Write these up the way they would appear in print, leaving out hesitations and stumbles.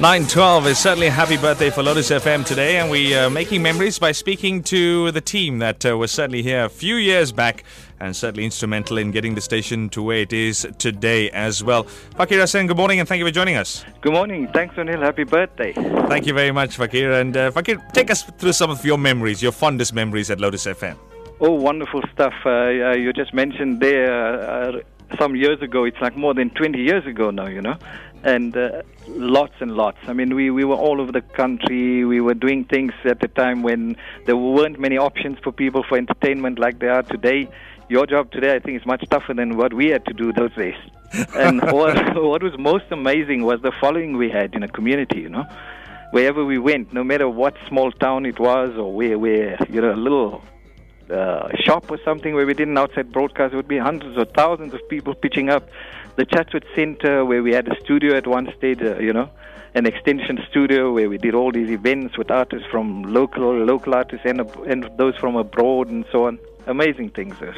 9:12 is certainly a happy birthday for Lotus FM today, and we are making memories by speaking to the team that was certainly here a few years back and certainly instrumental in getting the station to where it is today as well. Fakir Hassen, good morning and thank you for joining us. Good morning. Thanks, O'Neil. Happy birthday. Thank you very much, Fakir. And Fakir, take us through some of your memories, your fondest memories at Lotus FM. Oh, wonderful stuff. You just mentioned there some years ago. It's like more than 20 years ago now, you know. And lots and lots. I mean, we were all over the country. We were doing things at the time when there weren't many options for people for entertainment like there are today. Your job today, I think, is much tougher than what we had to do those days. And what was most amazing was the following we had in a community, you know. Wherever we went, no matter what small town it was or where you know, a little shop or something where we did an outside broadcast, it would be hundreds or thousands of people pitching up. The Chatswood Center, where we had a studio at one stage, you know, an extension studio where we did all these events with artists from local artists and those from abroad and so on. Amazing things, sir.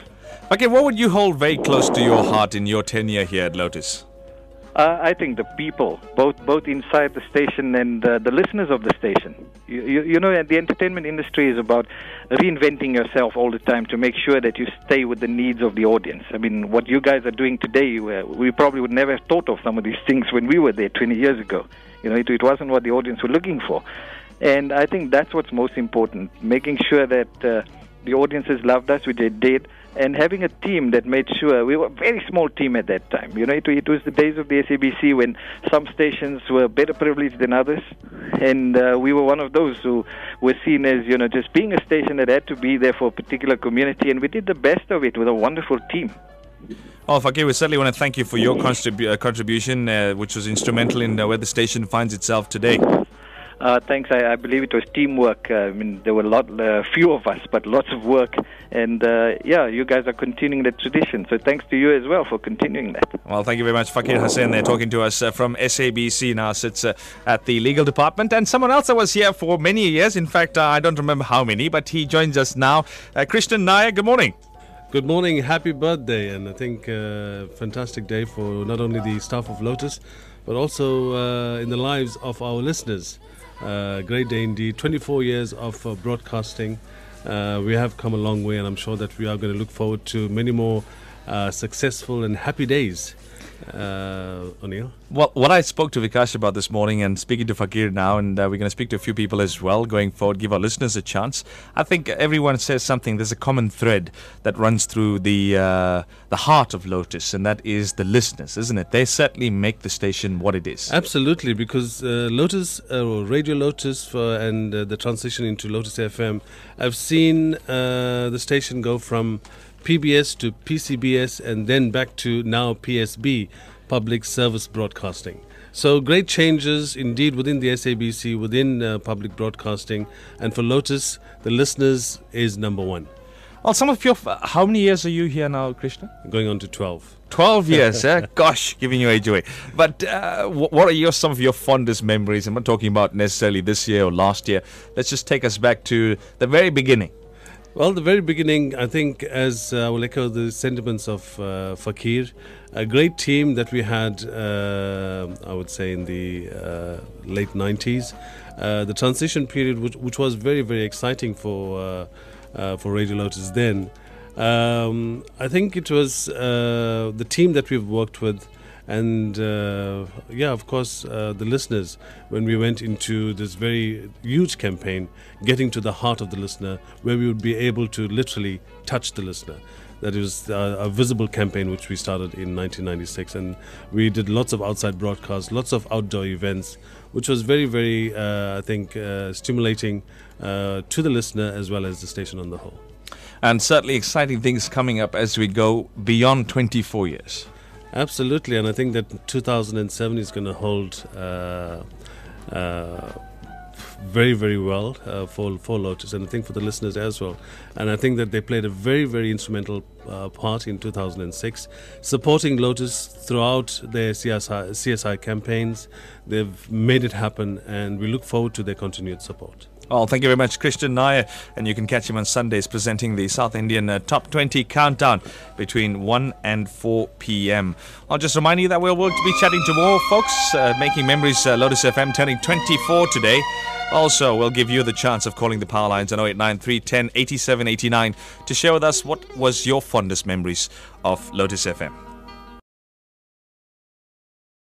Okay, what would you hold very close to your heart in your tenure here at Lotus? I think the people, both inside the station and the listeners of the station. You know, the entertainment industry is about reinventing yourself all the time to make sure that you stay with the needs of the audience. I mean, what you guys are doing today, we probably would never have thought of some of these things when we were there 20 years ago. You know, it wasn't what the audience were looking for. And I think that's what's most important, making sure that the audiences loved us, which they did, and having a team that made sure. We were a very small team at that time. You know, it was the days of the SABC when some stations were better privileged than others, and we were one of those who were seen as, you know, just being a station that had to be there for a particular community, and we did the best of it with a wonderful team. Oh, Fakir, we certainly want to thank you for your contribution, which was instrumental in where the station finds itself today. Thanks. I believe it was teamwork. I mean, there were few of us, but lots of work. And yeah, you guys are continuing the tradition. So thanks to you as well for continuing that. Well, thank you very much, Fakir Hassen. They're talking to us from SABC now, sits at the legal department. And someone else that was here for many years, in fact, I don't remember how many, but he joins us now. Christian Nair, good morning. Good morning. Happy birthday. And I think fantastic day for not only the staff of Lotus, but also in the lives of our listeners. Great day indeed. 24 years of broadcasting. We have come a long way, and I'm sure that we are going to look forward to many more successful and happy days. O'Neil? Well, what I spoke to Vikash about this morning, and speaking to Fakir now, and we're going to speak to a few people as well going forward, give our listeners a chance. I think everyone says something. There's a common thread that runs through the heart of Lotus, and that is the listeners, isn't it? They certainly make the station what it is. Absolutely, because Lotus, or Radio Lotus, and the transition into Lotus FM, I've seen the station go from PBS to PCBS and then back to now PSB, Public Service Broadcasting. So great changes indeed within the SABC, within public broadcasting, and for Lotus, the listeners is number one. Well, some of your, how many years are you here now, Krishna? Going on to 12. 12 years, eh? Gosh, giving you age away. But what are some of your fondest memories? I'm not talking about necessarily this year or last year. Let's just take us back to the very beginning. Well, the very beginning, I think, as I will echo the sentiments of Fakir, a great team that we had, I would say, in the late 90s. The transition period, which was very, very exciting for Radio Lotus then. I think it was the team that we've worked with. And yeah, of course, the listeners, when we went into this very huge campaign, getting to the heart of the listener, where we would be able to literally touch the listener. That is a visible campaign which we started in 1996, and we did lots of outside broadcasts, lots of outdoor events, which was very, very, I think, stimulating to the listener as well as the station on the whole. And certainly exciting things coming up as we go beyond 24 years. Absolutely, and I think that 2007 is going to hold very, very well for Lotus, and I think for the listeners as well. And I think that they played a very, very instrumental part in 2006, supporting Lotus throughout their CSI campaigns. They've made it happen, and we look forward to their continued support. Well, thank you very much, Christian Nair. And you can catch him on Sundays presenting the South Indian Top 20 Countdown between 1 and 4 p.m. I'll just remind you that we'll be chatting to more folks, making memories. Lotus FM turning 24 today. Also, we'll give you the chance of calling the power lines on 0893 10 87 89 to share with us what was your fondest memories of Lotus FM.